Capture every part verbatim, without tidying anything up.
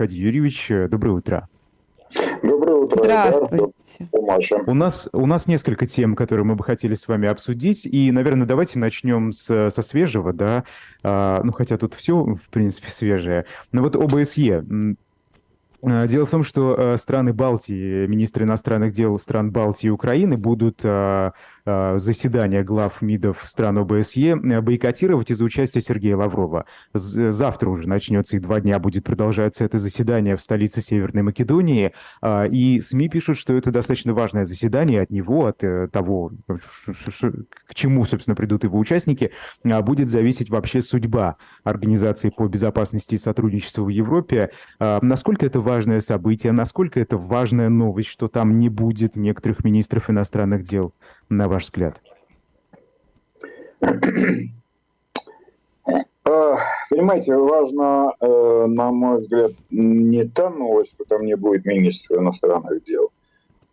Аркадий Юрьевич, доброе утро. Доброе утро. Здравствуйте. У нас, у нас несколько тем, которые мы бы хотели с вами обсудить. И, наверное, давайте начнем с, со свежего, да. А, ну, хотя тут все, в принципе, свежее. Но вот ОБСЕ. Дело в том, что страны Балтии, министры иностранных дел стран Балтии и Украины будут заседания глав МИДов стран ОБСЕ бойкотировать из-за участия Сергея Лаврова. Завтра уже начнется и два дня будет продолжаться это заседание в столице Северной Македонии. И СМИ пишут, что это достаточно важное заседание, от него, от того, к чему, собственно, придут его участники, будет зависеть вообще судьба Организации по безопасности и сотрудничеству в Европе. Насколько это важное событие, насколько это важная новость, что там не будет некоторых министров иностранных дел, на ваш взгляд? Понимаете, важно, на мой взгляд, не та новость, что там не будет министра иностранных дел,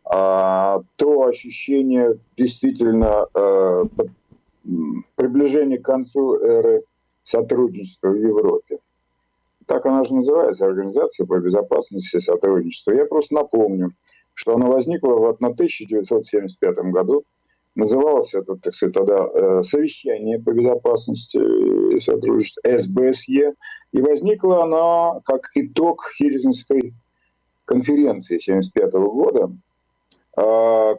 а то ощущение действительно приближения к концу эры сотрудничества в Европе. Так она же называется, Организация по безопасности и сотрудничеству. Я просто напомню, что она возникла в тысяча девятьсот семьдесят пятом году. Называлось это, так сказать, тогда «Совещание по безопасности и сотрудничеству», эс бэ эс е. И возникла она как итог Хельсинкской конференции тысяча девятьсот семьдесят пятого года,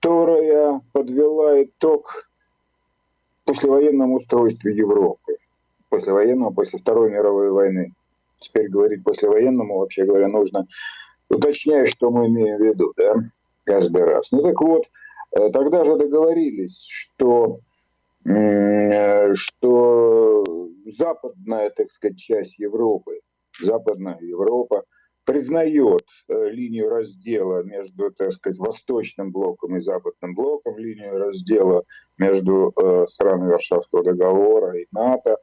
которая подвела итог послевоенному устройству Европы. Послевоенного, после Второй мировой войны. Теперь говорить послевоенному, вообще говоря, нужно уточнять, что мы имеем в виду, да, каждый раз. Ну так вот, тогда же договорились, что, что западная, так сказать, часть Европы, западная Европа признает линию раздела между, так сказать, восточным блоком и западным блоком, линию раздела между странами Варшавского договора и НАТО.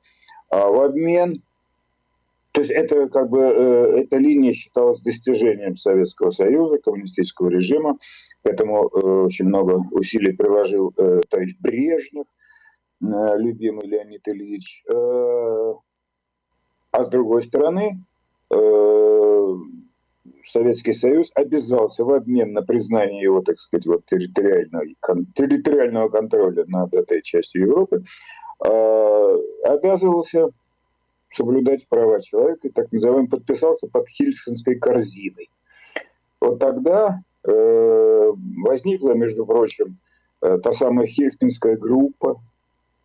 А в обмен, то есть это как бы э, эта линия считалась достижением Советского Союза, коммунистического режима, поэтому э, очень много усилий приложил э, товарищ Брежнев, э, любимый Леонид Ильич. Э, а с другой стороны, э, Советский Союз обязался в обмен на признание его, так сказать, вот, территориального, территориального контроля над этой частью Европы, обязывался соблюдать права человека и, так называемый, подписался под Хельсинкской корзиной. Вот тогда э, возникла, между прочим, э, та самая Хельсинкская группа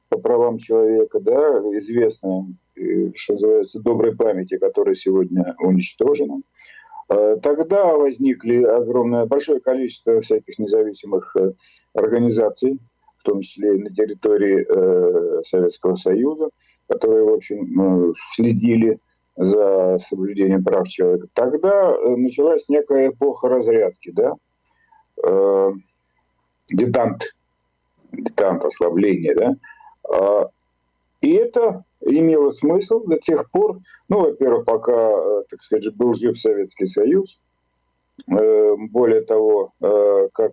по правам человека, да, известная, э, что называется, доброй памяти, которая сегодня уничтожена. Э, тогда возникли огромное, большое количество всяких независимых э, организаций, в том числе и на территории э, Советского Союза, которые, в общем, э, следили за соблюдением прав человека. Тогда э, началась некая эпоха разрядки, да? Э, детант, детант, ослабление, да? Э, и это имело смысл до тех пор, ну, во-первых, пока, э, так сказать, был жив Советский Союз, более того, как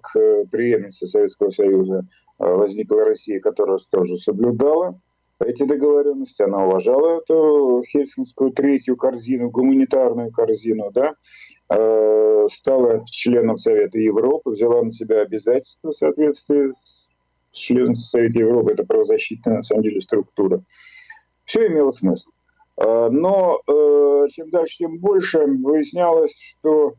преемница Советского Союза возникла Россия, которая тоже соблюдала эти договоренности, она уважала эту Хельсинкскую третью корзину, гуманитарную корзину, да, стала членом Совета Европы, взяла на себя обязательства в соответствии с членом Совета Европы, это правозащитная, на самом деле, структура. Все имело смысл. Но чем дальше, тем больше выяснялось, что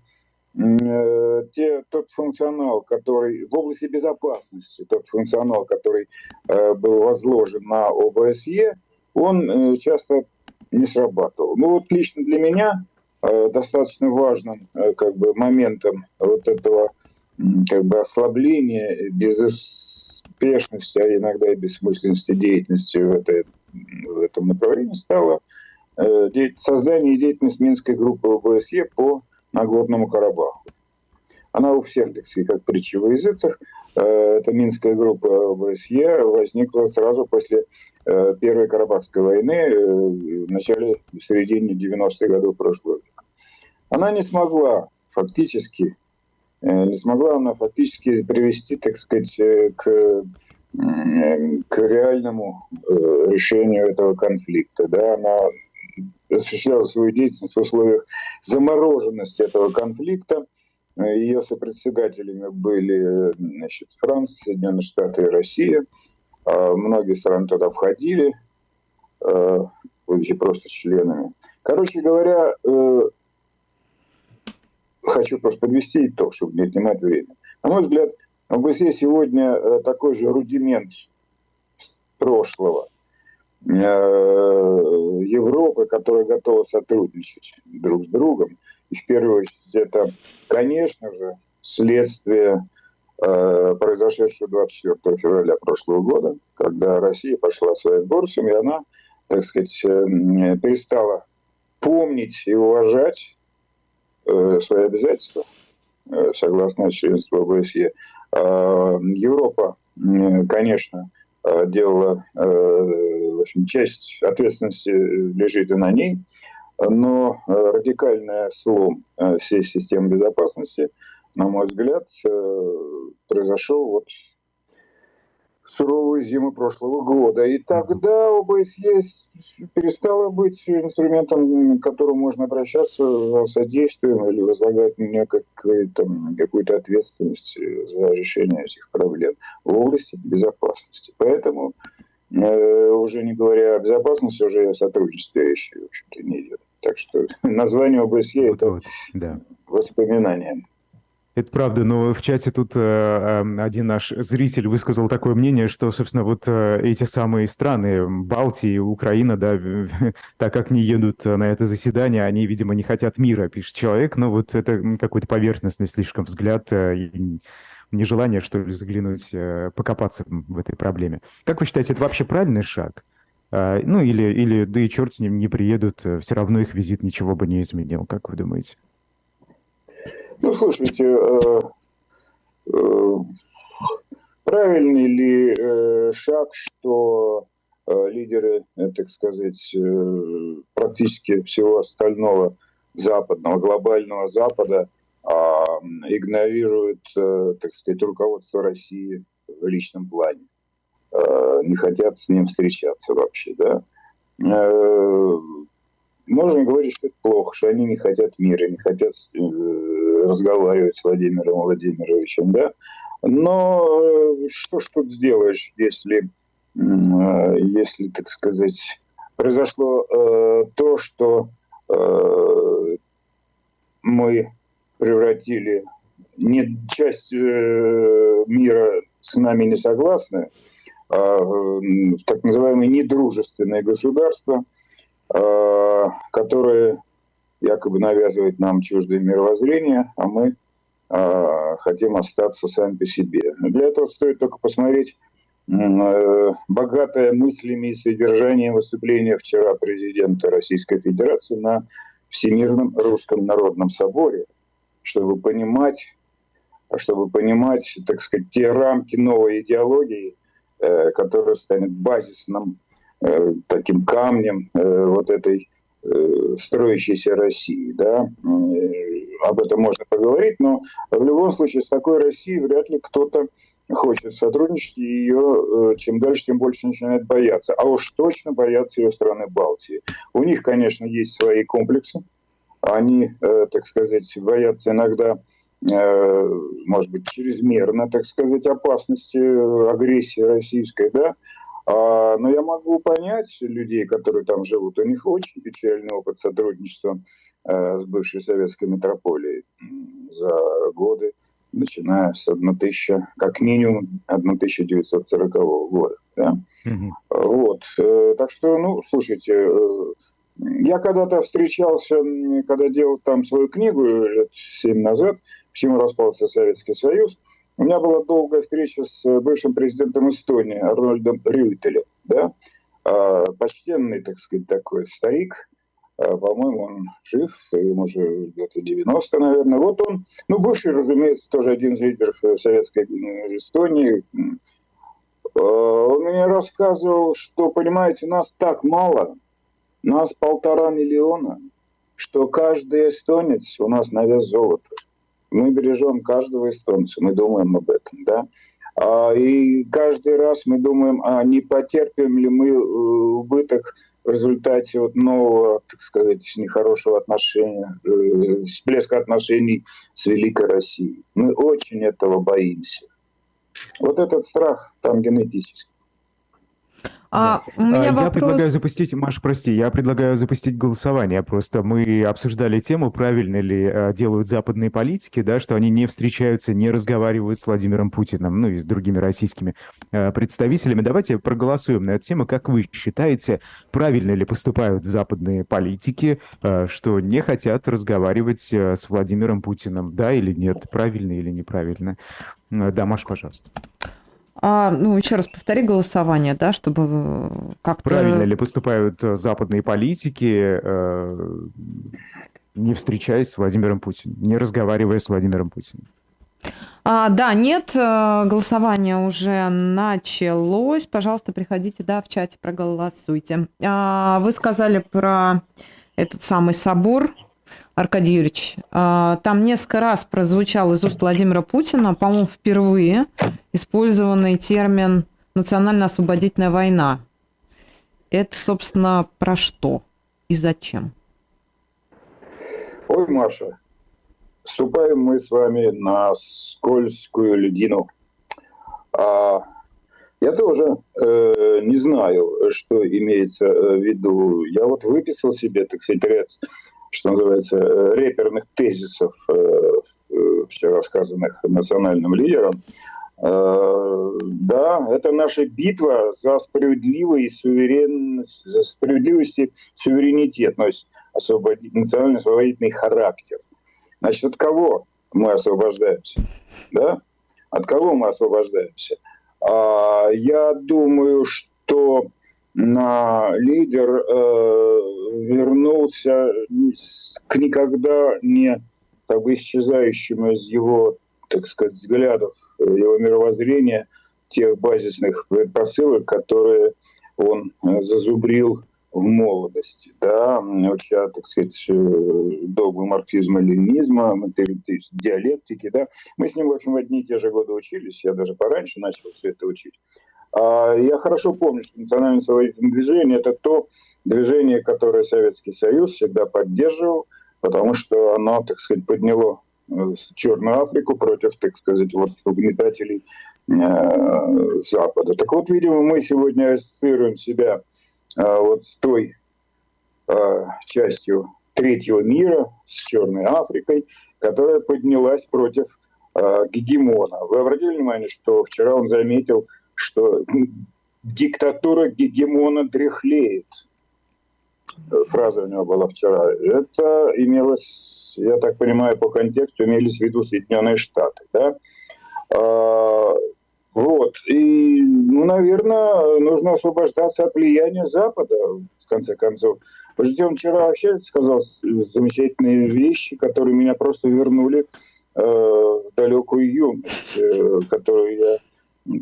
Те, тот функционал, который в области безопасности, тот функционал, который э, был возложен на ОБСЕ, он э, часто не срабатывал. Ну вот лично для меня э, достаточно важным э, как бы моментом вот этого э, как бы ослабления, безуспешности, а иногда и бессмысленности деятельности в, этой, в этом направлении стало э, создание и деятельность Минской группы ОБСЕ по Нагорному Карабаху. Она у всех, так сказать, как притча во языцах. Эта Минская группа ОБСЕ возникла сразу после Первой Карабахской войны в начале, в середине девяностых годов прошлого века. Она не смогла фактически, не смогла она фактически привести, так сказать, к, к реальному решению этого конфликта. Да, она осуществляла свою деятельность в условиях замороженности этого конфликта. Ее сопредседателями были, значит, Франция, Соединенные Штаты и Россия. Многие страны туда входили, будучи просто членами. Короче говоря, хочу просто подвести итог, чтобы не отнимать время. На мой взгляд, ОБСЕ сегодня такой же рудимент прошлого Европы, которая готова сотрудничать друг с другом. И в первую очередь это, конечно же, следствие э, произошедшего двадцать четвёртого февраля прошлого года, когда Россия пошла своим курсом, и она, так сказать, э, перестала помнить и уважать э, свои обязательства, э, согласно членству ОБСЕ. Э, Европа, э, конечно, э, делала, э, в общем, часть ответственности лежит и на ней. Но радикальный слом всей системы безопасности, на мой взгляд, произошел вот в суровую зиму прошлого года. И тогда ОБСЕ перестало быть инструментом, к которому можно обращаться за содействием или возлагать на какую-то ответственность за решение этих проблем в области безопасности. Поэтому, уже не говоря о безопасности, уже о сотрудничестве еще, в общем-то, не идет. Так что название ОБСЕ вот, – это вот, да. Воспоминания. Это правда, но в чате тут один наш зритель высказал такое мнение, что, собственно, вот эти самые страны, Балтия, Украина, да, так как не едут на это заседание, они, видимо, не хотят мира, пишет человек, но вот это какой-то поверхностный слишком взгляд и нежелание, что ли, заглянуть, покопаться в этой проблеме. Как вы считаете, это вообще правильный шаг? Ну, или, или да и черт с ним, не приедут, все равно их визит ничего бы не изменил. Как вы думаете? Ну, слушайте, э, э, правильный ли э, шаг, что э, лидеры, э, так сказать, э, практически всего остального западного, глобального Запада э, игнорируют, э, так сказать, руководство России в личном плане? Не хотят с ним встречаться вообще, да. Можно говорить, что это плохо, что они не хотят мира, не хотят разговаривать с Владимиром Владимировичем, да. Но что ж тут сделаешь, если, если, так сказать, произошло то, что мы превратили не часть мира с нами не согласны, в так называемые недружественные государства, которые якобы навязывают нам чуждое мировоззрение, а мы хотим остаться сами по себе. Для этого стоит только посмотреть богатое мыслями и содержанием выступления вчера президента Российской Федерации на Всемирном Русском Народном Соборе, чтобы понимать, чтобы понимать, так сказать, те рамки новой идеологии, которая станет базисным э, таким камнем э, вот этой э, строящейся России. Да? Э, об этом можно поговорить, но в любом случае с такой Россией вряд ли кто-то хочет сотрудничать, и ее э, чем дальше, тем больше начинает бояться. А уж точно боятся ее страны Балтии. У них, конечно, есть свои комплексы. Они, э, так сказать, боятся иногда, может быть, чрезмерно, так сказать, опасности, агрессии российской, да, но я могу понять людей, которые там живут, у них очень печальный опыт сотрудничества с бывшей советской метрополией за годы, начиная с тысячи, как минимум тысяча девятьсот сорокового года, да. Угу. Вот, так что, ну, слушайте, я когда-то встречался, когда делал там свою книгу лет семь назад, почему распался Советский Союз, у меня была долгая встреча с бывшим президентом Эстонии Арнольдом Рюйтелем, да? Почтенный, так сказать, такой старик, по-моему, он жив, ему уже где-то девяносто, наверное. Вот он, ну, бывший, разумеется, тоже один из лидеров Советской Эстонии. Он мне рассказывал, что, понимаете, нас так мало, нас полтора миллиона, что каждый эстонец у нас на вес золота. Мы бережем каждого эстонца, мы думаем об этом, да. И каждый раз мы думаем, а не потерпим ли мы убыток в результате вот нового, так сказать, нехорошего отношения, э, всплеска отношений с Великой Россией. Мы очень этого боимся. Вот этот страх там генетический. А, да. у меня я вопрос... предлагаю запустить, Маша, прости, я предлагаю запустить голосование. Просто мы обсуждали тему, правильно ли делают западные политики, да, что они не встречаются, не разговаривают с Владимиром Путиным, ну и с другими российскими э, представителями. Давайте проголосуем на эту тему. Как вы считаете, правильно ли поступают западные политики, э, что не хотят разговаривать э, с Владимиром Путиным, да или нет, правильно или неправильно? Э, да, Маша, пожалуйста. А, ну, еще раз повтори голосование, да, чтобы как-то... Правильно ли поступают западные политики, э, не встречаясь с Владимиром Путиным, не разговаривая с Владимиром Путиным? А, да, нет, голосование уже началось. Пожалуйста, приходите, да, в чате проголосуйте. А, вы сказали про этот самый собор, Аркадий Юрьевич, там несколько раз прозвучал из уст Владимира Путина, по-моему, впервые использованный термин «национально-освободительная война». Это, собственно, про что и зачем? Ой, Маша, вступаем мы с вами на скользкую льдину. А я тоже э, не знаю, что имеется в виду. Я вот выписал себе, так сказать, ряд... что называется, реперных тезисов, вчера сказанных национальным лидером. Да, это наша битва за справедливость, суверенность, за справедливость и суверенитет, носит национально-освободительный характер. Значит, от кого мы освобождаемся? Да? От кого мы освобождаемся? Я думаю, что на лидер э, вернулся к никогда не так, исчезающему из его, так сказать, взглядов, его мировоззрения, тех базисных посылок, которые он зазубрил в молодости. Да? Уча, так сказать, догмы марксизма, ленинизма, диалектики. Да? Мы с ним, в общем, в одни и те же годы учились, я даже пораньше начал все это учить. Я хорошо помню, что национальное освободительное движение – это то движение, которое Советский Союз всегда поддерживал, потому что оно, так сказать, подняло Черную Африку против, так сказать, вот, угнетателей э, Запада. Так вот, видимо, мы сегодня ассоциируем себя э, вот с той э, частью третьего мира, с Черной Африкой, которая поднялась против э, гегемона. Вы обратили внимание, что вчера он заметил, что диктатура гегемона дряхлеет. Фраза у него была вчера. Это имелось, я так понимаю, по контексту, имелись в виду Соединенные Штаты. Да? А, вот. И, ну, наверное, нужно освобождаться от влияния Запада, в конце концов. Потому что он вчера вообще сказал замечательные вещи, которые меня просто вернули э, в далекую юность, э, которую я,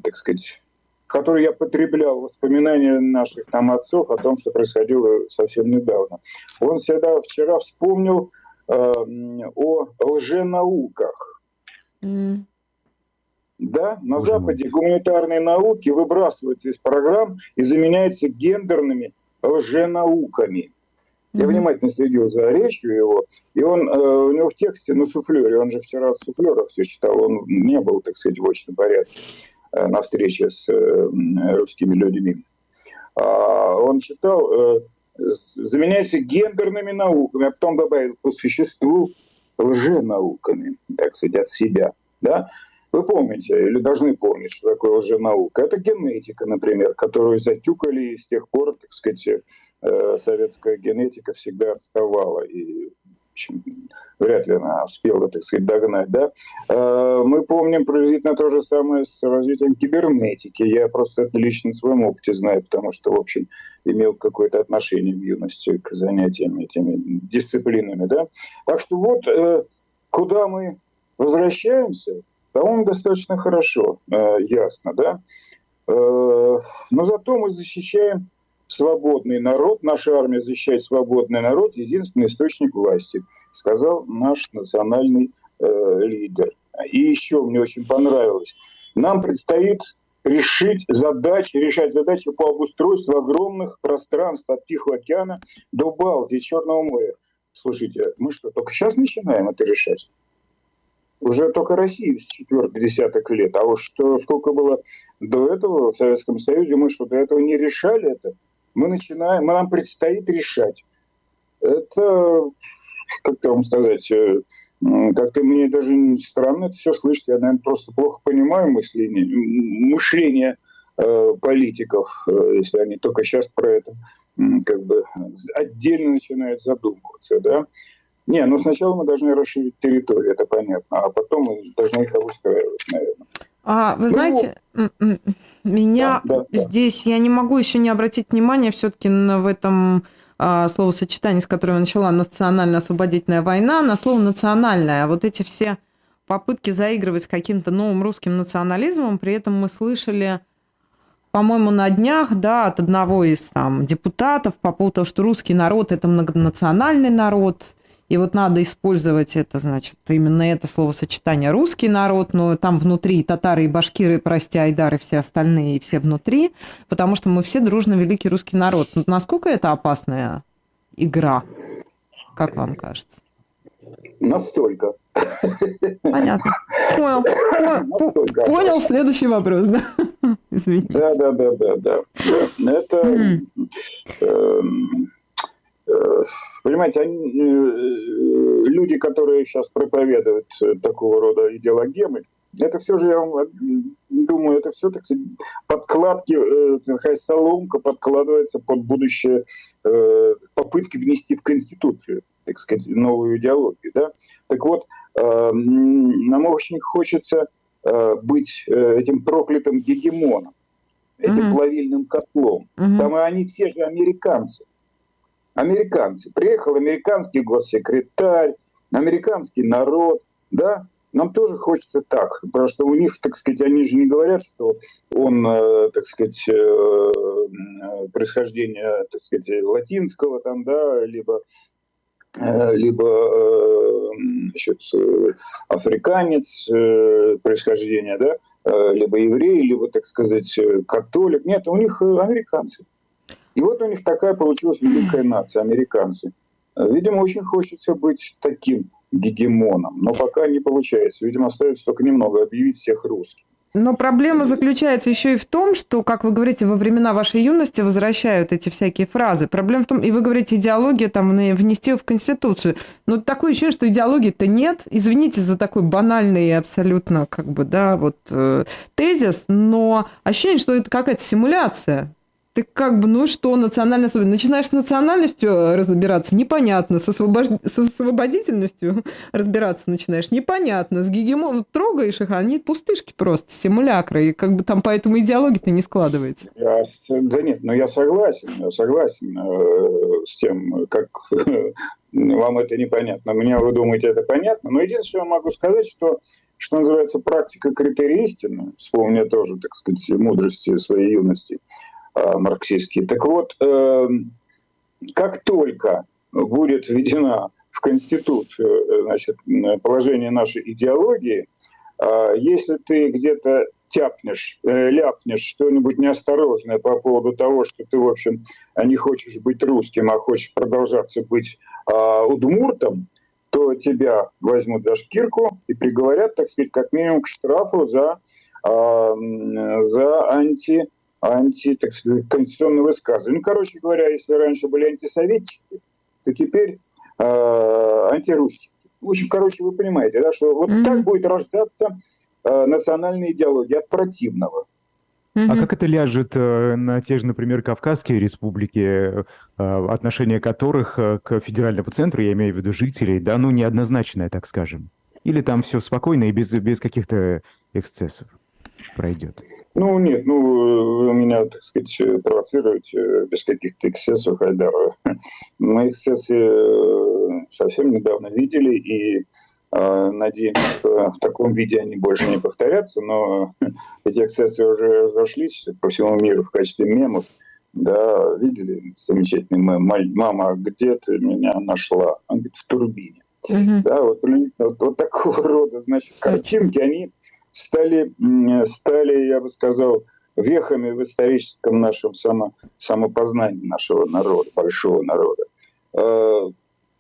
так сказать, который я потреблял, воспоминания наших там отцов о том, что происходило совсем недавно. Он всегда вчера вспомнил э, о лженауках. Mm. Да, на Западе гуманитарные науки выбрасываются из программ и заменяются гендерными лженауками. Mm-hmm. Я внимательно следил за речью его, и он, э, у него в тексте на суфлере, он же вчера в суфлерах все читал, он не был, так сказать, в очном порядке на встрече с русскими людьми. Он читал, заменяется гендерными науками, а потом добавил по существу лженауками, так сказать, от себя. Да? Вы помните, или должны помнить, что такое лженаука. Это генетика, например, которую затюкали, и с тех пор, так сказать, советская генетика всегда отставала. И вряд ли она успела, так сказать, догнать. Да? Мы помним приблизительно то же самое с развитием кибернетики. Я просто это лично в своем опыте знаю, потому что, в общем, имел какое-то отношение в юности к занятиям этими дисциплинами. Да? Так что вот куда мы возвращаемся, по-моему, достаточно хорошо, ясно. Да? Но зато мы защищаем свободный народ, наша армия защищает свободный народ, единственный источник власти, сказал наш национальный э, лидер. И еще мне очень понравилось. Нам предстоит решить задачи, решать задачи по обустройству огромных пространств от Тихого океана до Балтии, Черного моря. Слушайте, мы что, только сейчас начинаем это решать? Уже только Россия с четвертый десяток лет. А уж что, сколько было до этого в Советском Союзе, мы что, до этого не решали это? Мы начинаем, нам предстоит решать. Это, как вам сказать, как-то мне даже странно это все слышать. Я, наверное, просто плохо понимаю мышление, мышление э, политиков, э, если они только сейчас про это э, как бы отдельно начинают задумываться, да. Не, ну сначала мы должны расширить территорию, это понятно, а потом мы должны их обустраивать, наверное. А, вы ну, знаете, меня да, да, здесь, да. я не могу еще не обратить внимание все-таки в этом а, словосочетании, с которого начала национально-освободительная война, на слово «национальная». Вот эти все попытки заигрывать с каким-то новым русским национализмом, при этом мы слышали... По-моему, на днях, да, от одного из там депутатов по поводу того, что русский народ – это многонациональный народ, и вот надо использовать это, значит, именно это словосочетание «русский народ», но там внутри и татары, и башкиры, прости, айдары, все остальные, и все внутри, потому что мы все дружно великий русский народ. Но насколько это опасная игра, как вам кажется? Настолько. Понятно. Понял. Настолько. Понял. Следующий вопрос, да? Извините. Да, да, да, да, да. Это, mm. э, э, понимаете, они, э, люди, которые сейчас проповедуют такого рода идеологемы, это все же, я вам думаю, это все, так сказать, подкладки, э, соломка подкладывается под будущее э, попытки внести в Конституцию, так сказать, новую идеологию. Да? Так вот, э, нам очень хочется э, быть э, этим проклятым гегемоном, этим mm-hmm. плавильным котлом. Mm-hmm. Там и они те же американцы. Американцы. Приехал американский госсекретарь, американский народ, да? Нам тоже хочется так, потому что у них, так сказать, они же не говорят, что он, так сказать, происхождение, так сказать, латинского там, да, либо, либо значит, африканец, происхождение, да, либо еврей, либо, так сказать, католик. Нет, у них американцы. И вот у них такая получилась великая нация, американцы. Видимо, очень хочется быть таким гегемоном, но пока не получается. Видимо, остается только немного объявить всех русских. Но проблема заключается еще и в том, что, как вы говорите, во времена вашей юности возвращают эти всякие фразы. Проблема в том, и вы говорите, идеология там внести в Конституцию. Но такое ощущение, что идеологии-то нет. Извините за такой банальный абсолютно, как бы, да, вот э, тезис, но ощущение, что это какая-то симуляция. Ты как бы, ну что, национальная особенность. Начинаешь с национальностью разбираться, непонятно. С, освобож... с освободительностью разбираться начинаешь, непонятно. С гегемоном трогаешь их, они пустышки просто, симулякры. И как бы там поэтому идеология-то не складывается. Я... Да нет, но ну я согласен. Я согласен э, с тем, как э, вам это непонятно. Мне, вы думаете, это понятно. Но единственное, я могу сказать, что, что называется, практика критерий истины, вспомню тоже, так сказать, мудрости своей юности, марксистские. Так вот, э, как только будет введено в Конституцию, значит, положение нашей идеологии, э, если ты где-то тяпнешь, э, ляпнешь что-нибудь неосторожное по поводу того, что ты, в общем, не хочешь быть русским, а хочешь продолжаться быть э, удмуртом, то тебя возьмут за шкирку и приговорят, так сказать, как минимум к штрафу за, э, за анти... анти, так сказать, конституционные высказывания. Ну, короче говоря, если раньше были антисоветчики, то теперь э, антирусчики. В общем, короче, вы понимаете, да, что вот mm-hmm. так будет рождаться э, национальная идеология от противного. Mm-hmm. А как это ляжет э, на те же, например, Кавказские республики, э, отношение которых э, к федеральному центру, я имею в виду жителей, да, ну, неоднозначное, так скажем? Или там все спокойно и без, без каких-то эксцессов пройдет? Ну, нет, ну, вы меня, так сказать, провоцируете без каких-то эксцессов, Айдар. Мы эксцессы совсем недавно видели, и э, надеемся, что в таком виде они больше не повторятся, но эти эксцессы уже разошлись по всему миру в качестве мемов. Да, видели замечательный мем «Мама, где ты меня нашла?» Он говорит, в турбине. Угу. Да, вот, вот, вот такого рода, значит, картинки, они... Стали, стали, я бы сказал, вехами в историческом нашем само, самопознании нашего народа, большого народа.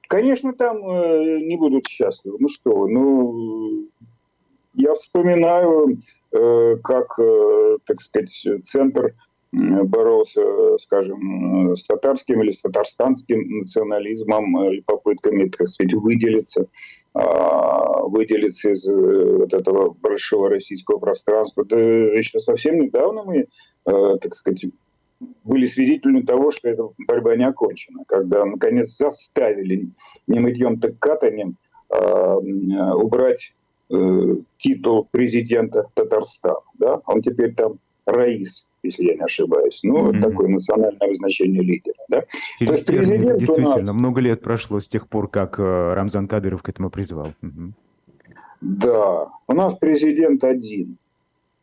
Конечно, там не будут счастливы. Ну что, ну, я вспоминаю, как, так сказать, центр боролся, скажем, с татарским или с татарстанским национализмом и попытками, так сказать, выделиться, выделиться из вот этого большого российского пространства. Это еще совсем недавно мы, так сказать, были свидетелями того, что эта борьба не окончена, когда, наконец, заставили не мытьем, так катанием убрать титул президента Татарстана. Да? Он теперь там раис, если я не ошибаюсь. Ну, mm-hmm. такое национальное значение лидера. Да? То есть президент действительно, у нас... много лет прошло с тех пор, как Рамзан Кадыров к этому призвал. Mm-hmm. Да, у нас президент один.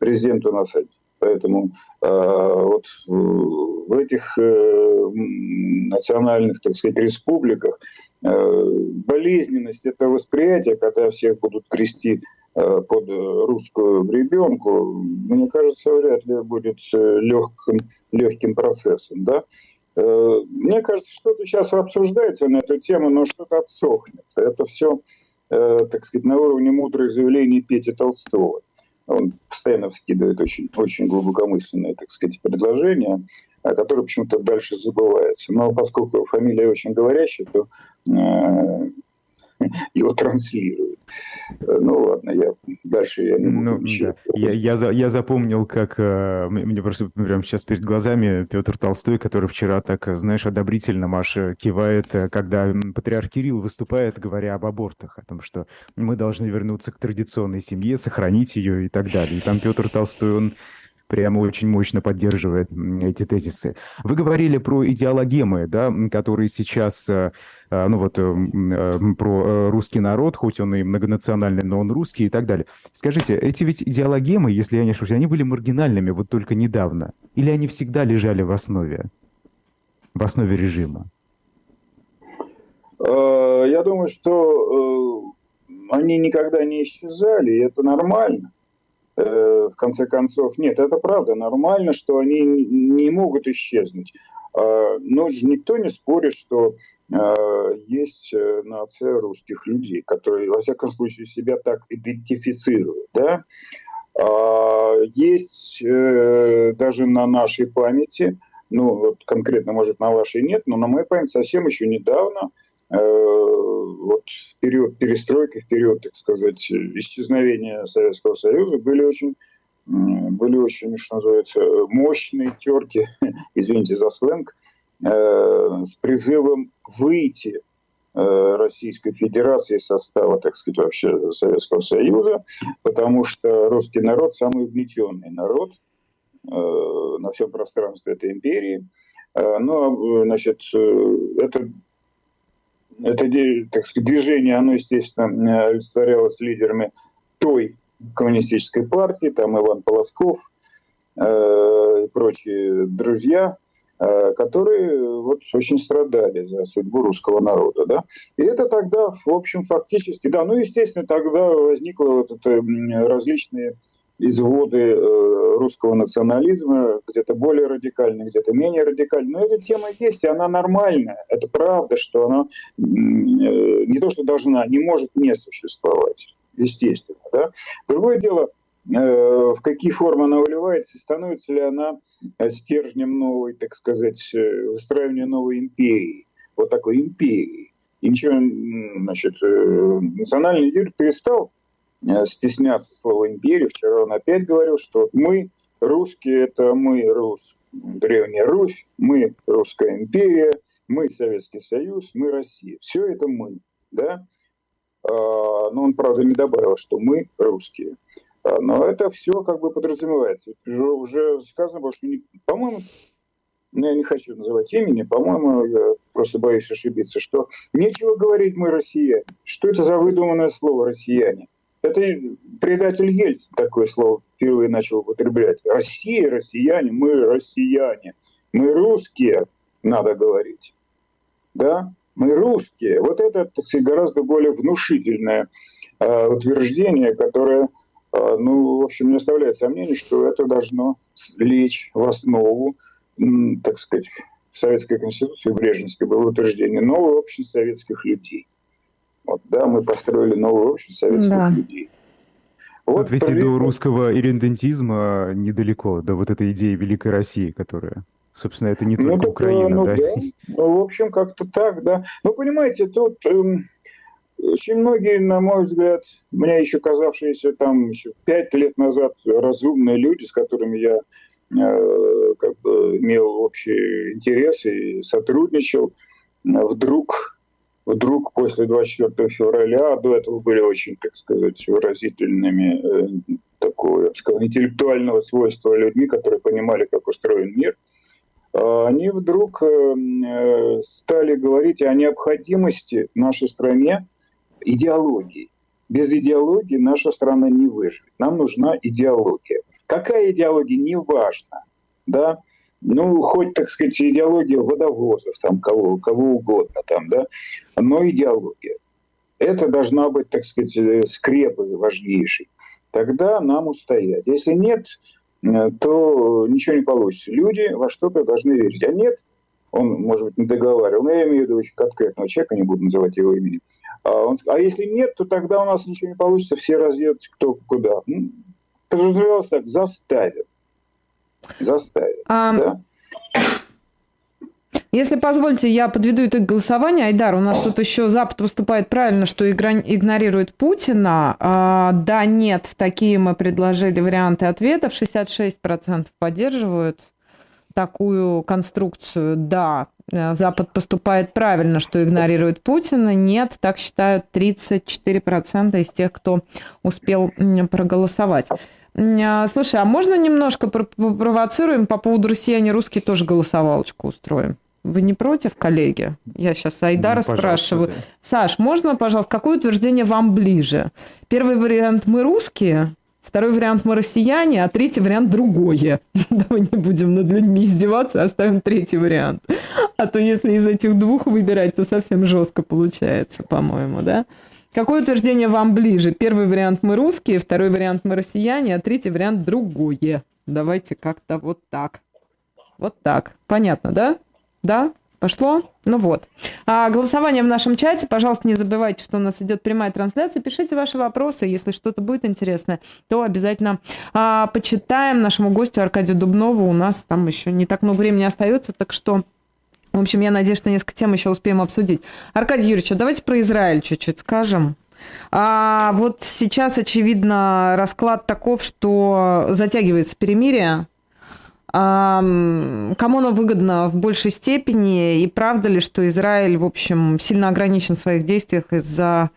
Президент у нас один. Поэтому э, вот в этих э, национальных, так сказать, республиках э, болезненность этого восприятия, когда всех будут крести э, под русскую гребенку, мне кажется, вряд ли будет легким, легким процессом. Да? Э, мне кажется, что-то сейчас обсуждается на эту тему, но что-то отсохнет. Это все, э, так сказать, на уровне мудрых заявлений Пети Толстого. Он постоянно вскидывает очень, очень глубокомысленные, так сказать, предложения, о которых почему-то дальше забывается. Но поскольку фамилия очень говорящая, то э, его транслируют. Ну ладно, я дальше я не буду ничего. Я, я, за, я запомнил, как э, мне просто прямо сейчас перед глазами Петр Толстой, который вчера так, знаешь, одобрительно, Маша, кивает, когда патриарх Кирилл выступает, говоря об абортах, о том, что мы должны вернуться к традиционной семье, сохранить ее и так далее. И там Петр Толстой, он прямо очень мощно поддерживает эти тезисы. Вы говорили про идеологемы, да, которые сейчас, ну вот, про русский народ, хоть он и многонациональный, но он русский и так далее. Скажите, эти ведь идеологемы, если я не ошибаюсь, они были маргинальными вот только недавно? Или они всегда лежали в основе, в основе режима? Я думаю, что они никогда не исчезали, и это нормально. В конце концов, нет, это правда, нормально, что они не могут исчезнуть. Но же никто не спорит, что есть нация русских людей, которые, во всяком случае, себя так идентифицируют. Да? Есть даже на нашей памяти, ну вот конкретно, может, на вашей нет, но на моей памяти совсем еще недавно, вот в период перестройки, в период, так сказать, исчезновения Советского Союза были очень, были очень, что называется, мощные терки, извините за сленг, э, с призывом выйти э, Российской Федерации из состава, так сказать, вообще Советского Союза, потому что русский народ самый угнетенный народ э, на всем пространстве этой империи. Э, ну, значит, э, это... Это, так сказать, движение, оно, естественно, олицетворялось лидерами той коммунистической партии, там Иван Полосков э, и прочие друзья, э, которые вот, очень страдали за судьбу русского народа. Да? И это тогда, в общем, фактически, да, ну, естественно, тогда возникло вот это различные изводы э, русского национализма, где-то более радикальные, где-то менее радикальные. Но эта тема есть, и она нормальная. Это правда, что она э, не то, что должна, не может не существовать, естественно. Да? Другое дело, э, в какие формы она уливается, становится ли она стержнем новой, так сказать, выстраивания новой империи, вот такой империи. И ничего, значит, э, национальный лидер перестал стесняться слова «империя». Вчера он опять говорил, что мы, русские, это мы, Рус, Древняя Русь, мы, Русская империя, мы, Советский Союз, мы, Россия. Все это мы, да? Но он, правда, не добавил, что мы, русские. Но это все как бы подразумевается. Уже сказано было, что, по-моему, ну, я не хочу называть имени, по-моему, я просто боюсь ошибиться, что нечего говорить «мы, россияне». Что это за выдуманное слово «россияне»? Это предатель Ельцин такое слово впервые начал употреблять. Россия, россияне, мы россияне. Мы русские, надо говорить. Да? Мы русские. Вот это, так сказать, гораздо более внушительное э, утверждение, которое э, ну, в общем, не оставляет сомнений, что это должно лечь в основу, так сказать, Советской Конституции, Брежневской, было утверждение нового общества советских людей. Вот, да, мы построили новое общество советских да. людей. Вот, вот ведь и до русского иридентизма недалеко, до вот этой идеи Великой России, которая... Собственно, это не только ну, Украина, ну, да? да? Ну, в общем, как-то так, да. Ну, понимаете, тут эм, очень многие, на мой взгляд, мне еще казавшиеся там еще пять лет назад разумные люди, с которыми я э, как бы имел общий интерес и сотрудничал, вдруг, вдруг после двадцать четвёртого февраля, а до этого были очень, так сказать, выразительными э, такого, я бы сказал, интеллектуального свойства людьми, которые понимали, как устроен мир, они вдруг стали говорить о необходимости в нашей стране идеологии. Без идеологии наша страна не выживет. Нам нужна идеология. Какая идеология, не важно. Да? Ну, хоть, так сказать, идеология водовозов, там, кого, кого угодно, там, да? Но идеология. Это должна быть, так сказать, скрепой важнейшей. Тогда нам устоять. Если нет... то ничего не получится. Люди во что-то должны верить. А нет, он, может быть, не договаривал, но я имею в виду очень конкретного человека, не буду называть его имени. А, он, а если нет, то тогда у нас ничего не получится, все разъедутся кто куда. Ну, подразумевалось так, заставят. Заставят, а... да? Если позволите, я подведу итог голосования. Айдар, у нас тут еще Запад выступает правильно, что игнорирует Путина. А, да, нет, такие мы предложили варианты ответов. шестьдесят шесть процентов поддерживают такую конструкцию. Да, Запад поступает правильно, что игнорирует Путина. Нет, так считают тридцать четыре процента из тех, кто успел проголосовать. Слушай, а можно немножко провоцируем по поводу россияне русские тоже голосовалочку устроим? Вы не против, коллеги? Я сейчас Айдара ну, спрашиваю. Да. Саш, можно, пожалуйста, какое утверждение вам ближе? Первый вариант – мы русские, второй вариант – мы россияне, а третий вариант – другое. Давай не будем над людьми издеваться, оставим третий вариант. А то если из этих двух выбирать, то совсем жестко получается, по-моему, да? Какое утверждение вам ближе? Первый вариант – мы русские, второй вариант – мы россияне, а третий вариант – другое. Давайте как-то вот так. Вот так. Понятно, да? Да? Пошло? Ну вот. А, голосование в нашем чате. Пожалуйста, не забывайте, что у нас идет прямая трансляция. Пишите ваши вопросы. Если что-то будет интересное, то обязательно а, почитаем нашему гостю Аркадию Дубнову. У нас там еще не так много времени остается, так что... В общем, я надеюсь, что несколько тем еще успеем обсудить. Аркадий Юрьевич, а давайте про Израиль чуть-чуть скажем. А вот сейчас, очевидно, расклад таков, что затягивается перемирие. А кому оно выгодно в большей степени? И правда ли, что Израиль, в общем, сильно ограничен в своих действиях из-за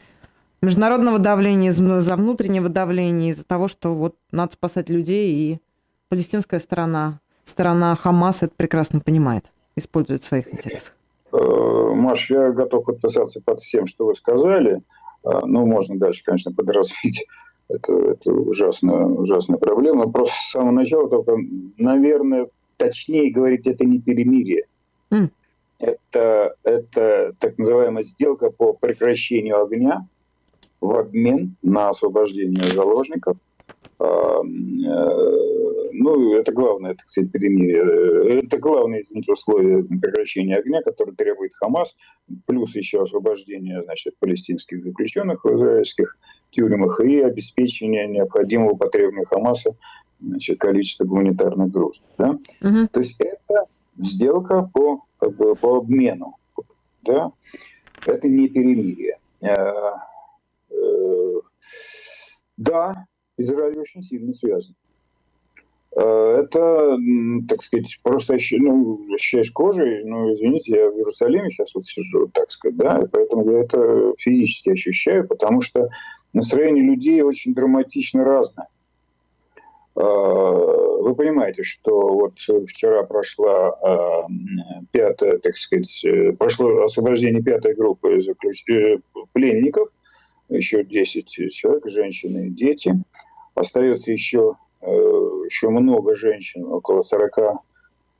международного давления, из-за внутреннего давления, из-за того, что вот надо спасать людей, и палестинская сторона, сторона ХАМАС это прекрасно понимает? Используют в своих интересах. Маш, я готов подписаться под всем, что вы сказали. Ну, можно дальше, конечно, подразвить. Это, это ужасная, ужасная проблема. Просто с самого начала только, наверное, точнее говорить, это не перемирие. Mm. Это, это так называемая сделка по прекращению огня в обмен на освобождение заложников. Ну, это главное, так сказать, перемирие. Это главное, извините, условие прекращения огня, которое требует ХАМАС, плюс еще освобождение, значит, палестинских заключенных в израильских тюрьмах и обеспечение необходимого потребования ХАМАСа, значит, количества гуманитарных грузов. Да? Угу. То есть это сделка по, как бы, по обмену. Да? Это не перемирие. Да, Израиль очень сильно связан. Это, так сказать, просто ощущаешь, ну, ощущаешь кожей, ну, извините, я в Иерусалиме сейчас вот сижу, так сказать, да, и поэтому я это физически ощущаю, потому что настроение людей очень драматично разное. Вы понимаете, что вот вчера прошла пятая, так сказать, прошло освобождение пятой группы заключ... пленников, еще десять человек, женщины и дети. Остается еще, еще много женщин, около сорок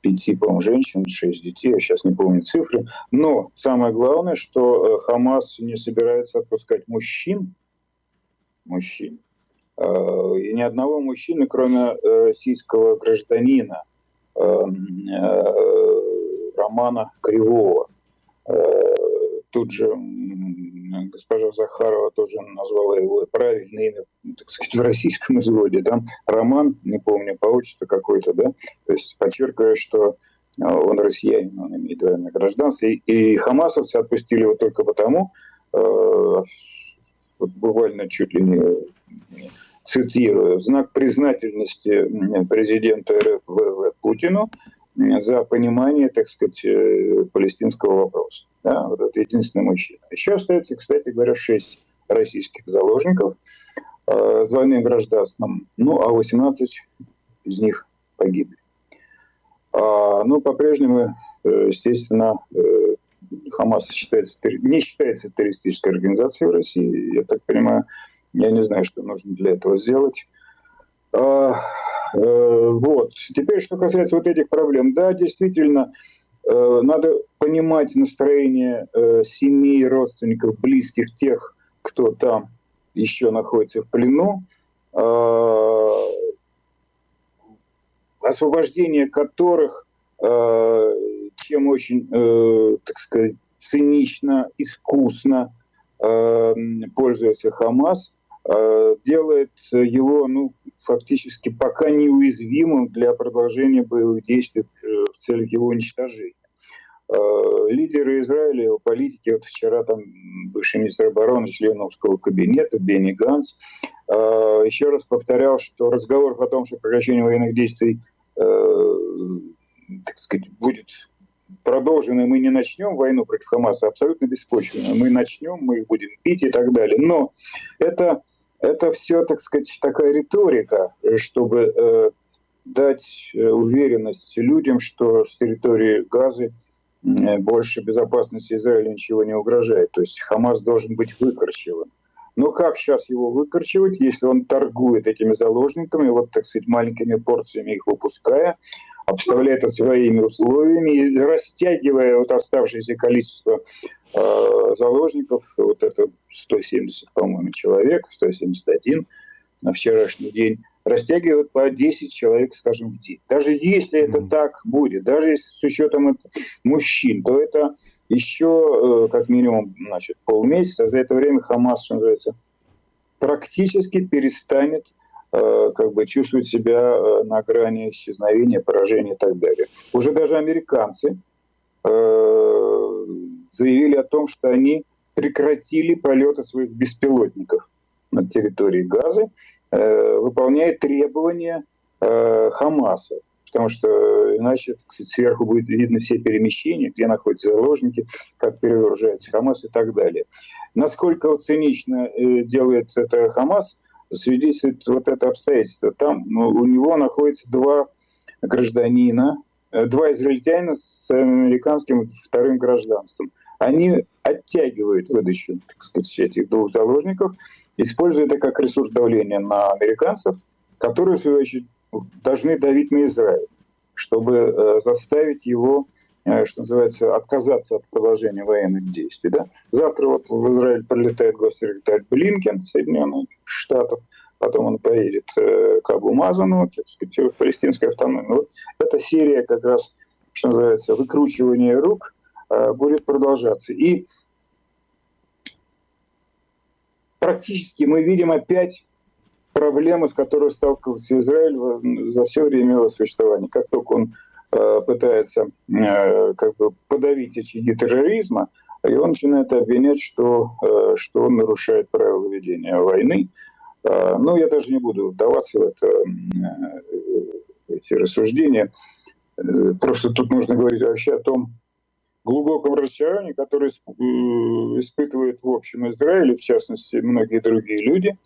пять, по-моему, женщин, шесть детей, я сейчас не помню цифры. Но самое главное, что ХАМАС не собирается отпускать мужчин, мужчин И ни одного мужчины, кроме российского гражданина Романа Кривого. Тут же госпожа Захарова тоже назвала его правильное имя, так сказать, в российском изводе. Там Роман, не помню, получится какой-то, да? То есть подчеркиваю, что он россиянин, он имеет двойное гражданство. И, и хамасовцы отпустили его только потому, э, вот буквально чуть ли не цитирую, в знак признательности президенту РФ В В Путину за понимание, так сказать, палестинского вопроса. Да, вот это единственный мужчина. Еще остается, кстати говоря, шесть российских заложников э, с двойным гражданством, ну, а восемнадцать из них погибли. А, ну, по-прежнему, естественно, э, Хамас считается, не считается террористической организацией в России, я так понимаю, я не знаю, что нужно для этого сделать. А, э, вот. Теперь, что касается вот этих проблем. Да, действительно, э, надо понимать настроение э, семей, родственников, близких, тех, кто там еще находится в плену, э, освобождение которых, э, чем очень, э, так сказать, цинично, искусно э, пользуется ХАМАС, делает его, ну, фактически пока неуязвимым для продолжения боевых действий в целях его уничтожения. Лидеры Израиля, его политики, вот вчера там бывший министр обороны, член Овского кабинета Бенни Ганс, еще раз повторял, что разговор о том, что прекращение военных действий, так сказать, будет продолжены, мы не начнем войну против Хамаса, абсолютно беспочвенно. Мы начнем, мы их будем бить и так далее. Но это, это все, так сказать, такая риторика, чтобы э, дать уверенность людям, что с территории Газы э, больше безопасности Израиля ничего не угрожает. То есть Хамас должен быть выкорчеван. Но как сейчас его выкорчевать, если он торгует этими заложниками, вот, так сказать, маленькими порциями их выпуская, обставляет это своими условиями и растягивая вот оставшееся количество э, заложников, вот это сто семьдесят, по-моему, человек, сто семьдесят один на вчерашний день, растягивают по десять человек, скажем, в день. Даже если это так будет, даже если с учетом мужчин, то это еще э, как минимум, значит, полмесяца. За это время Хамас, что называется, практически перестанет как бы чувствуют себя на грани исчезновения, поражения и так далее. Уже даже американцы э, заявили о том, что они прекратили полеты своих беспилотников на территории Газы, э, выполняя требования э, Хамаса, потому что иначе, так сказать, сверху будет видно все перемещения, где находятся заложники, как перевооружается Хамас и так далее. Насколько цинично э, делает это Хамас, свидетельствует вот это обстоятельство. Там, ну, у него находится два гражданина, два израильтянина с американским вторым гражданством. Они оттягивают выдачу, так сказать, этих двух заложников, используя это как ресурс давления на американцев, которые, в свою очередь, должны давить на Израиль, чтобы заставить его, что называется, отказаться от продолжения военных действий. Да? Завтра вот в Израиль прилетает госсекретарь Блинкен Соединенных Штатов, потом он поедет э, к Абу-Мазану, так сказать, в палестинской автономии. Вот эта серия как раз, что называется, выкручивания рук э, будет продолжаться. И практически мы видим опять проблему, с которой сталкивался Израиль за все время его существования. Как только он пытается как бы подавить очаги терроризма, и он начинает обвинять, что, что он нарушает правила ведения войны. Ну, я даже не буду вдаваться в это, эти рассуждения. Просто тут нужно говорить вообще о том глубоком разочаровании, которое испытывает, в общем, Израиль, и в частности, многие другие люди,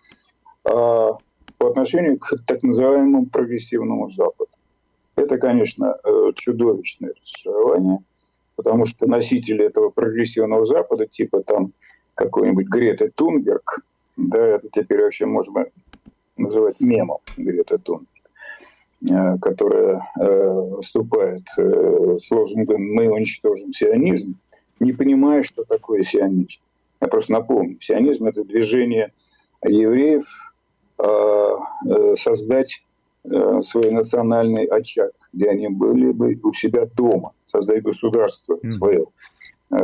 по отношению к так называемому прогрессивному Западу. Это, конечно, чудовищное разочарование, потому что носители этого прогрессивного Запада, типа там какой-нибудь Греты Тунберг, да, это теперь вообще можно называть мемом Греты Тунберг, которая вступает с лозунгом «Мы уничтожим сионизм», не понимая, что такое сионизм. Я просто напомню, сионизм – это движение евреев, создать свой национальный очаг, где они были бы у себя дома, создать государство свое,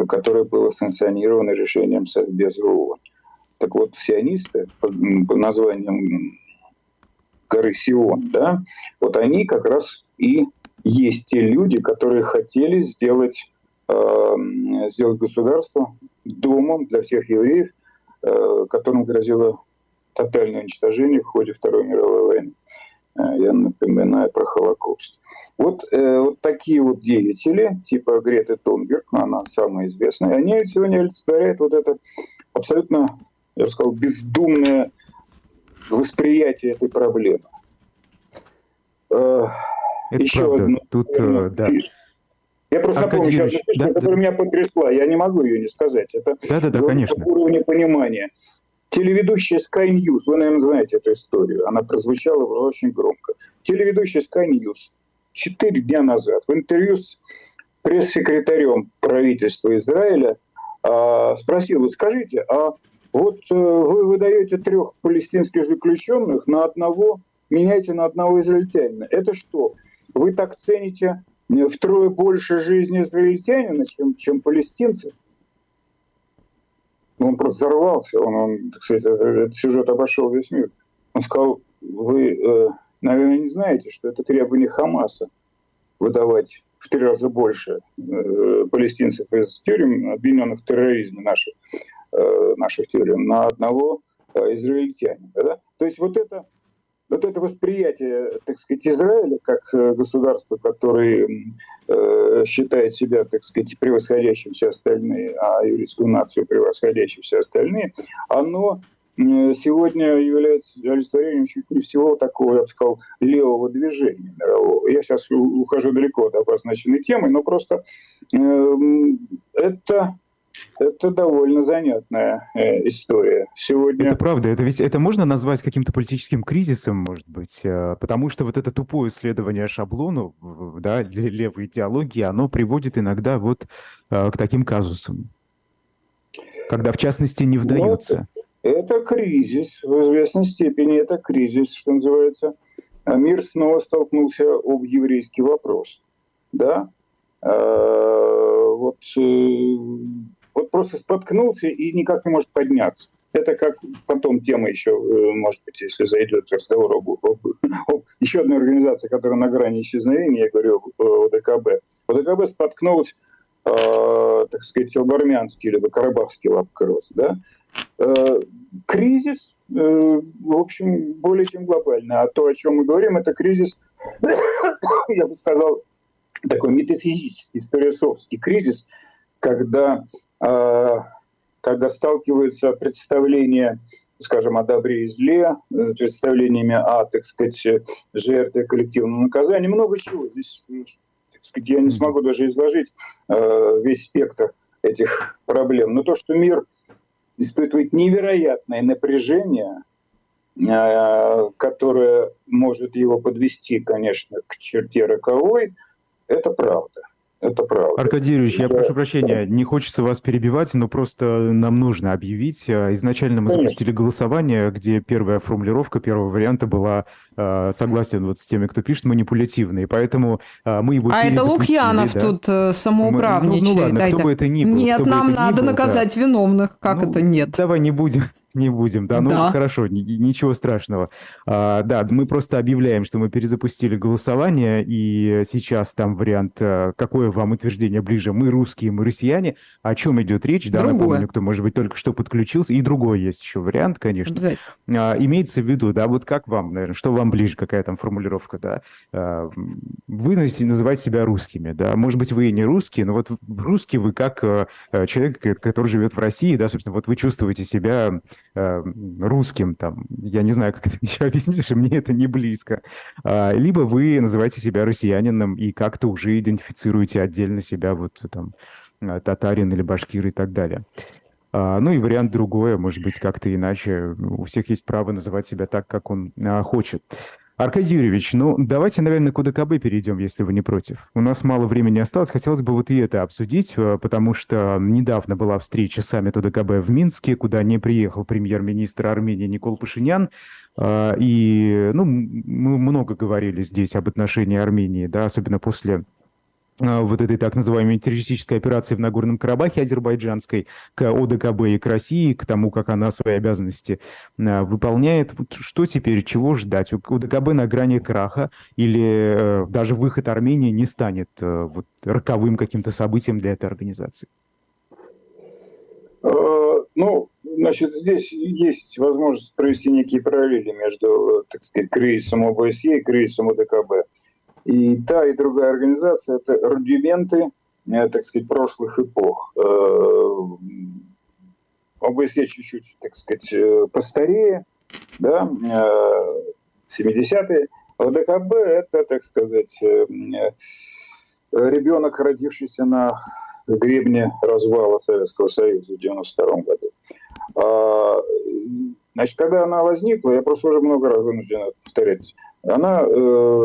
которое было санкционировано решением Совбеза ООН. Так вот, сионисты, под названием горы Сион, да, вот они как раз и есть те люди, которые хотели сделать, э, сделать государство домом для всех евреев, э, которым грозило тотальное уничтожение в ходе Второй мировой войны. Я напоминаю про Холокост. Вот, э, вот такие вот деятели, типа Греты Тунберг, она самая известная, они сегодня олицетворяют вот это абсолютно, я бы сказал, бездумное восприятие этой проблемы. Э, это еще правда. Одну. Тут, да. Я просто напомню еще одну фишку, да, которая да. меня потрясла. Я не могу ее не сказать. Это да, да, да, конечно. Уровень понимания. Телеведущая Sky News, вы, наверное, знаете эту историю, она прозвучала очень громко. Телеведущая Sky News четыре дня назад в интервью с пресс-секретарем правительства Израиля э, спросила: скажите, а вот э, вы выдаете трех палестинских заключенных, на одного меняете на одного израильтянина. Это что, вы так цените втрое больше жизни израильтянина, чем, чем палестинцев? Он просто взорвался, он, он, так сказать, этот сюжет обошел весь мир. Он сказал: вы, наверное, не знаете, что это требование ХАМАСа выдавать в три раза больше палестинцев из тюрем, обвиненных в терроризме наших, наших тюрем, на одного израильтянина. Да? То есть вот это, вот это восприятие, так сказать, Израиля как государства, которое считает себя, так сказать, превосходящим все остальные, а еврейскую нацию превосходящим все остальные, оно сегодня является олицетворением чуть ли всего такого, я бы сказал, левого движения мирового. Я сейчас ухожу далеко от обозначенной темы, но просто это... Это довольно занятная э, история. Сегодня... Это правда. Это ведь это можно назвать каким-то политическим кризисом, может быть, э, потому что вот это тупое следование шаблону, да, левой идеологии, оно приводит иногда вот э, к таким казусам, когда в частности не вдаются. Вот это кризис, в известной степени это кризис, что называется. Мир снова столкнулся об еврейский вопрос, да? Э, вот... Э, Вот просто споткнулся и никак не может подняться. Это как потом тема еще, может быть, если зайдет разговор об, об, об еще одной организации, которая на грани исчезновения, я говорю об ОДКБ. ОДКБ споткнулась, э, так сказать, об армянский либо карабахский лапкрос. Да? Э, кризис, э, в общем, более чем глобальный. А то, о чем мы говорим, это кризис, я бы сказал, такой метафизический, историосовский кризис, когда... когда сталкиваются представления, скажем, о добре и зле, представлениями о, так сказать, жертве коллективного наказания, много чего. Здесь, так сказать, я не смогу даже изложить весь спектр этих проблем. Но то, что мир испытывает невероятное напряжение, которое может его подвести, конечно, к черте роковой, это правда. Это правда. Аркадий Юрьевич, я да. прошу прощения, не хочется вас перебивать, но просто нам нужно объявить. Изначально мы Конечно. запустили голосование, где первая формулировка, первого варианта была э, согласен вот с теми, кто пишет, манипулятивный. Поэтому э, мы его А это Лукьянов да. тут э, самоуправничает. Мы, ну, ну ладно, Дай кто да. бы это ни был. Нет, нам надо был, наказать да. виновных. Как ну, это нет? Давай не будем. Не будем, да, ну да. хорошо, ничего страшного. А, да, мы просто объявляем, что мы перезапустили голосование, и сейчас там вариант, какое вам утверждение ближе, мы русские, мы россияне, о чем идет речь, да, другое. Напомню, кто, может быть, только что подключился, и другой есть еще вариант, конечно. А, имеется в виду, да, вот как вам, наверное, что вам ближе, какая там формулировка, да, а, вы называете себя русскими, да, может быть, вы и не русские, но вот русский вы как человек, который живет в России, да, собственно, вот вы чувствуете себя... русским, там, я не знаю, как это еще объяснишь, мне это не близко. Либо вы называете себя россиянином и как-то уже идентифицируете отдельно себя, вот там, татарин или башкир и так далее. Ну и вариант другой, может быть, как-то иначе. У всех есть право называть себя так, как он хочет. Аркадий Юрьевич, ну давайте, наверное, к ОДКБ перейдем, если вы не против. У нас мало времени осталось, хотелось бы вот и это обсудить, потому что недавно была встреча саммит ОДКБ в Минске, куда не приехал премьер-министр Армении Никол Пашинян. И ну, мы много говорили здесь об отношении Армении, да, особенно после вот этой так называемой террористической операции в Нагорном Карабахе азербайджанской, к ОДКБ и к России, к тому, как она свои обязанности выполняет. Что теперь, чего ждать? ОДКБ на грани краха или даже выход Армении не станет вот роковым каким-то событием для этой организации? Ну, значит, здесь есть возможность провести некие параллели между, так сказать, кризисом ОБСЕ и кризисом ОДКБ. И та, и другая организация – это рудименты, так сказать, прошлых эпох. ОБСЕ чуть-чуть, так сказать, постарее, да, семидесятые. ОДКБ – это, так сказать, ребенок, родившийся на гребне развала Советского Союза в девяносто втором году. Значит, когда она возникла, я просто уже много раз вынужден повторять, она, э,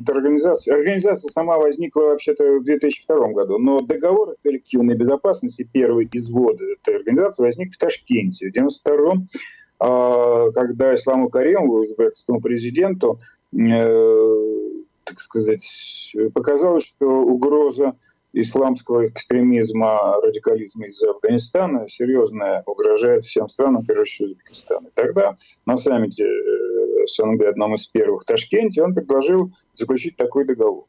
эта организация, организация сама возникла вообще-то в две тысячи втором году, но договор о коллективной безопасности, первый извод этой организации, возник в Ташкенте в девяносто втором, э, когда Исламу Каримову, узбекскому президенту, э, так сказать, показалось, что угроза исламского экстремизма, радикализма из Афганистана серьезно угрожает всем странам, в первую очередь Узбекистану. Тогда на саммите СНГ, одном из первых в Ташкенте, он предложил заключить такой договор,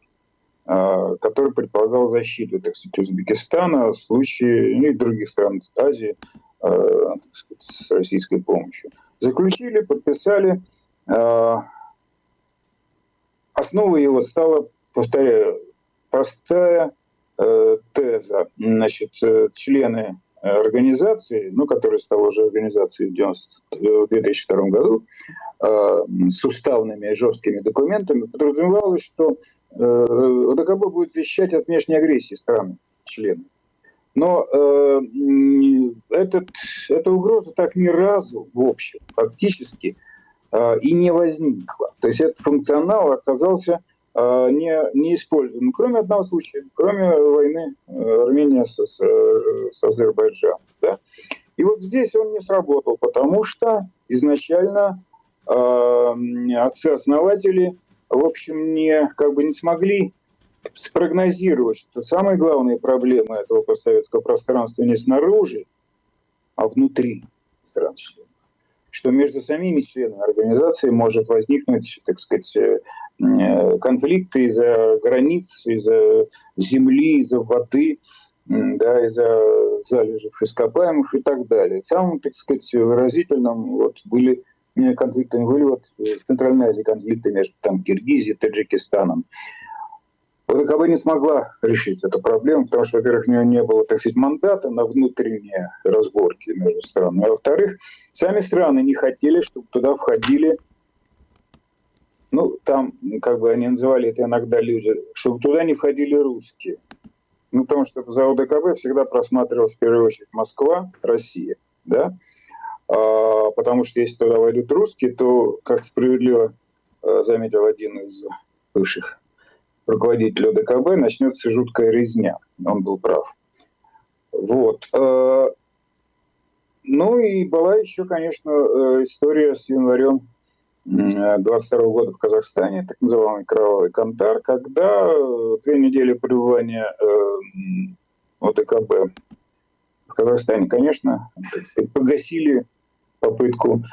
который предполагал защиту, так сказать, Узбекистана в случае, ну, и других стран Азии, так сказать, с российской помощью. Заключили, подписали. Основой его стала, повторяю, простая теза. Значит, члены организации, ну, которые с того же организации в две тысячи втором году, с уставными и жесткими документами, подразумевалось, что ОДКБ будет вещать от внешней агрессии стран-членов. Но э, этот, эта угроза так ни разу, в общем, фактически э, и не возникла. То есть этот функционал оказался Не, не использован, кроме одного случая, кроме войны Армения с, с, с Азербайджаном. Да? И вот здесь он не сработал, потому что изначально э, отцы-основатели, в общем, не, как бы не смогли спрогнозировать, что самые главные проблемы этого постсоветского пространства не снаружи, а внутри стран-членов. Что между самими членами организации может возникнуть, так сказать, конфликты из-за границ, из-за земли, из-за воды, да, из-за залежев ископаемых и так далее. Самым, так сказать, выразительным вот, были конфликты, были вот, в Центральной Азии конфликты между там, Киргизией и Таджикистаном. ОДКБ не смогла решить эту проблему, потому что, во-первых, у нее не было, так сказать, мандата на внутренние разборки между странами. А во-вторых, сами страны не хотели, чтобы туда входили, ну, там, как бы они называли это иногда люди, чтобы туда не входили русские. Ну, потому что за ОДКБ всегда просматривалась, в первую очередь, Москва, Россия, да? А, потому что если туда войдут русские, то, как справедливо заметил один из бывших руководитель ОДКБ, начнется жуткая резня. Он был прав. Вот. Ну и была еще, конечно, история с январем двадцать второго года в Казахстане, так называемый кровавый кантар, когда две недели пребывания ОДКБ в Казахстане, конечно, так сказать, погасили попытку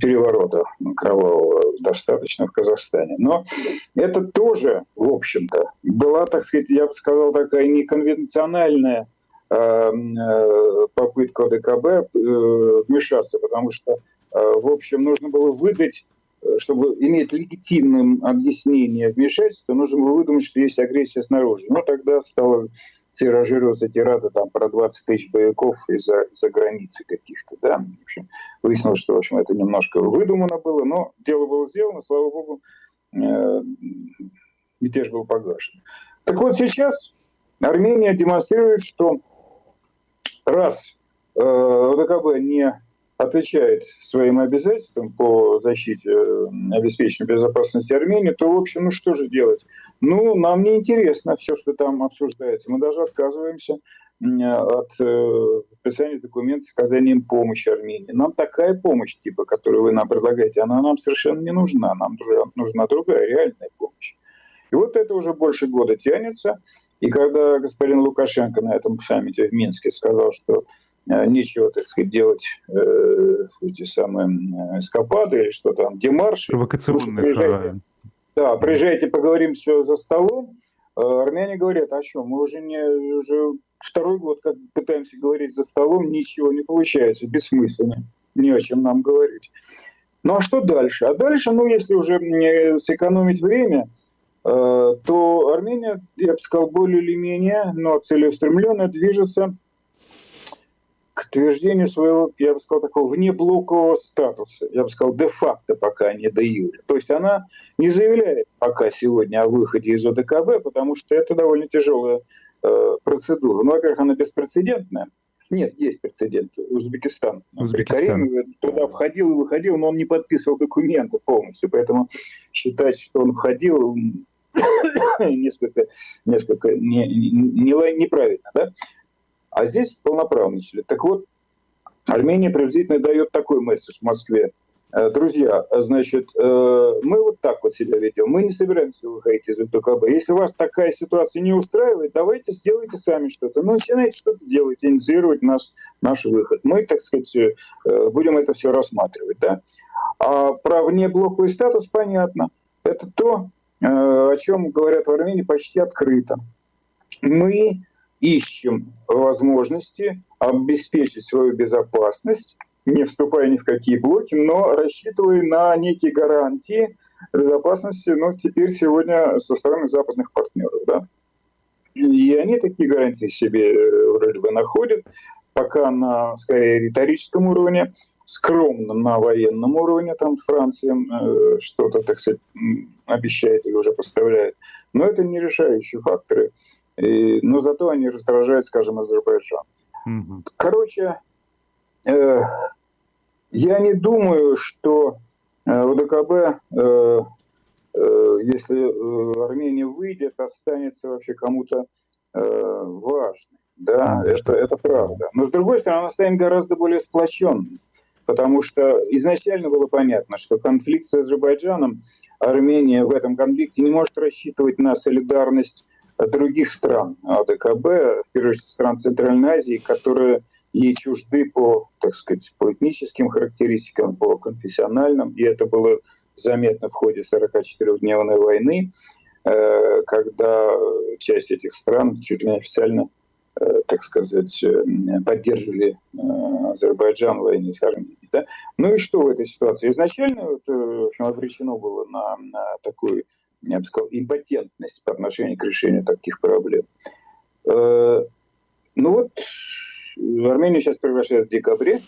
переворота кровавого достаточно в Казахстане. Но это тоже, в общем-то, была, так сказать, я бы сказал, такая неконвенциональная э, попытка ОДКБ э, вмешаться, потому что, э, в общем, нужно было выдать, чтобы иметь легитимным объяснение вмешательства, нужно было выдумать, что есть агрессия снаружи. Но тогда стало тиражироваться тирада там, про двадцать тысяч боевиков из-за из-за границы каких-то. Да? В общем, выяснилось, что в общем, это немножко выдумано было, но дело было сделано, слава богу, э- мятеж был погашен. Так вот сейчас Армения демонстрирует, что раз э- ОДКБ не отвечает своим обязательствам по защите, обеспечению безопасности Армении, то, в общем, ну что же делать? Ну, нам не интересно все, что там обсуждается. Мы даже отказываемся от подписания документов оказания им помощи Армении. Нам такая помощь, типа, которую вы нам предлагаете, она нам совершенно не нужна. Нам нужна другая, реальная помощь. И вот это уже больше года тянется. И когда господин Лукашенко на этом саммите в Минске сказал, что нечего, так сказать, делать э, эти самые эскапады или что там, демарши. Провокационные. Приезжайте, да, приезжайте, поговорим все за столом. Армяне говорят, о чем? Мы уже, не, уже второй год как пытаемся говорить за столом, ничего не получается, бессмысленно, не о чем нам говорить. Ну а что дальше? А дальше, ну если уже сэкономить время, э, то Армения, я бы сказал, более или менее, но целеустремленно движется к утверждению своего, я бы сказал, такого внеблокового статуса. Я бы сказал, де-факто пока, не де-юре. То есть она не заявляет пока сегодня о выходе из о дэ ка бэ, потому что это довольно тяжелая э, процедура. Ну, во-первых, она беспрецедентная. Нет, есть прецедент. Узбекистан. Узбекистан. Каримов туда входил и выходил, но он не подписывал документы полностью. Поэтому считать, что он входил, несколько, несколько не, не, неправильно, да? А здесь полноправный член. Так вот, Армения приблизительно дает такой месседж в Москве. Друзья, значит, мы вот так вот себя ведем. Мы не собираемся выходить из о дэ ка бэ. Если вас такая ситуация не устраивает, давайте сделайте сами что-то. Ну, начинайте что-то делать, инициировать наш, наш выход. Мы, так сказать, будем это все рассматривать. Да? А про внеблоковый статус понятно. Это то, о чем говорят в Армении почти открыто. Мы ищем возможности обеспечить свою безопасность, не вступая ни в какие блоки, но рассчитывая на некие гарантии безопасности, ну, теперь сегодня со стороны западных партнеров. Да? И они такие гарантии себе вроде бы находят, пока на, скорее, риторическом уровне, скромно на военном уровне, там Франция э, что-то, так сказать, обещает или уже поставляет. Но это не решающие факторы. И, но зато они раздражают, скажем, Азербайджан. Mm-hmm. Короче, э, я не думаю, что о дэ ка бэ, э, э, если Армения выйдет, останется вообще кому-то э, важной. Да, mm-hmm. это, это правда. Но с другой стороны, она станет гораздо более сплоченной. Потому что изначально было понятно, что конфликт с Азербайджаном, Армения в этом конфликте не может рассчитывать на солидарность других стран о дэ ка бэ, в первую очередь стран Центральной Азии, которые ей чужды по, так сказать, по этническим характеристикам, по конфессиональным. И это было заметно в ходе сорокачетырёхдневной войны, когда часть этих стран чуть ли не официально, так сказать, поддерживали Азербайджан в войне с Арменией. Да? Ну и что в этой ситуации? Изначально вот, в общем, обречено было на, на такую, я бы сказал, импотентность по отношению к решению таких проблем. Ну вот, Армению сейчас приглашают в декабре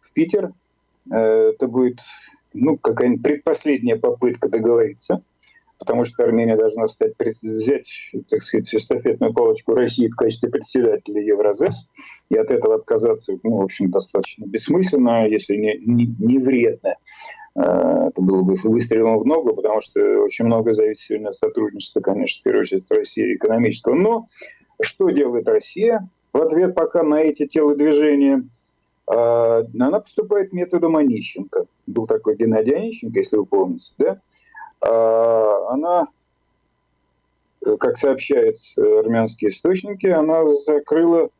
в Питер. Это будет, ну, какая-нибудь предпоследняя попытка договориться, потому что Армения должна стать, взять, так сказать, эстафетную палочку России в качестве председателя Евразес, и от этого отказаться, ну, в общем, достаточно бессмысленно, если не, не, не вредно. Это было бы выстрелом в ногу, потому что очень многое зависит сегодня от сотрудничества, конечно, в первую очередь с Россией экономического. Но что делает Россия в ответ пока на эти телодвижения? Она поступает методом Онищенко. Был такой Геннадий Онищенко, если вы помните, да? Она, как сообщают армянские источники, она закрыла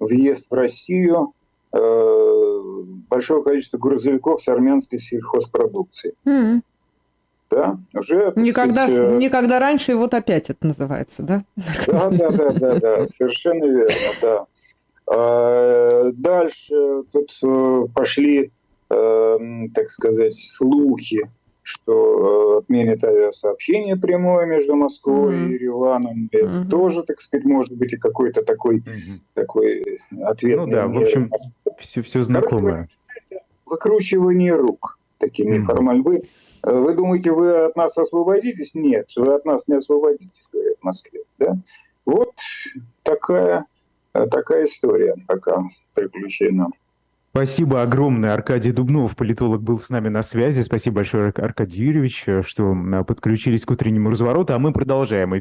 въезд в Россию большое количество грузовиков с армянской сельхозпродукцией. Mm-hmm. Да, уже... Никогда, сказать, никогда раньше, и вот опять это называется, да? Да, да, да, да, да, совершенно верно, да. А дальше тут пошли, так сказать, слухи, что отменят авиасообщение прямое между Москвой mm-hmm. и Ереваном. Это mm-hmm. тоже, так сказать, может быть и какой-то такой, mm-hmm. такой ответный... Ну да, в общем, все, все знакомое. Короче, выкручивание рук таким mm-hmm. неформальным. Вы, вы думаете, вы от нас освободитесь? Нет, вы от нас не освободитесь, говорят в Москве. Да? Вот такая, такая история пока приключена. Спасибо огромное. Аркадий Дубнов, политолог, был с нами на связи. Спасибо большое, Аркадий Юрьевич, что подключились к утреннему развороту. А мы продолжаем эфир.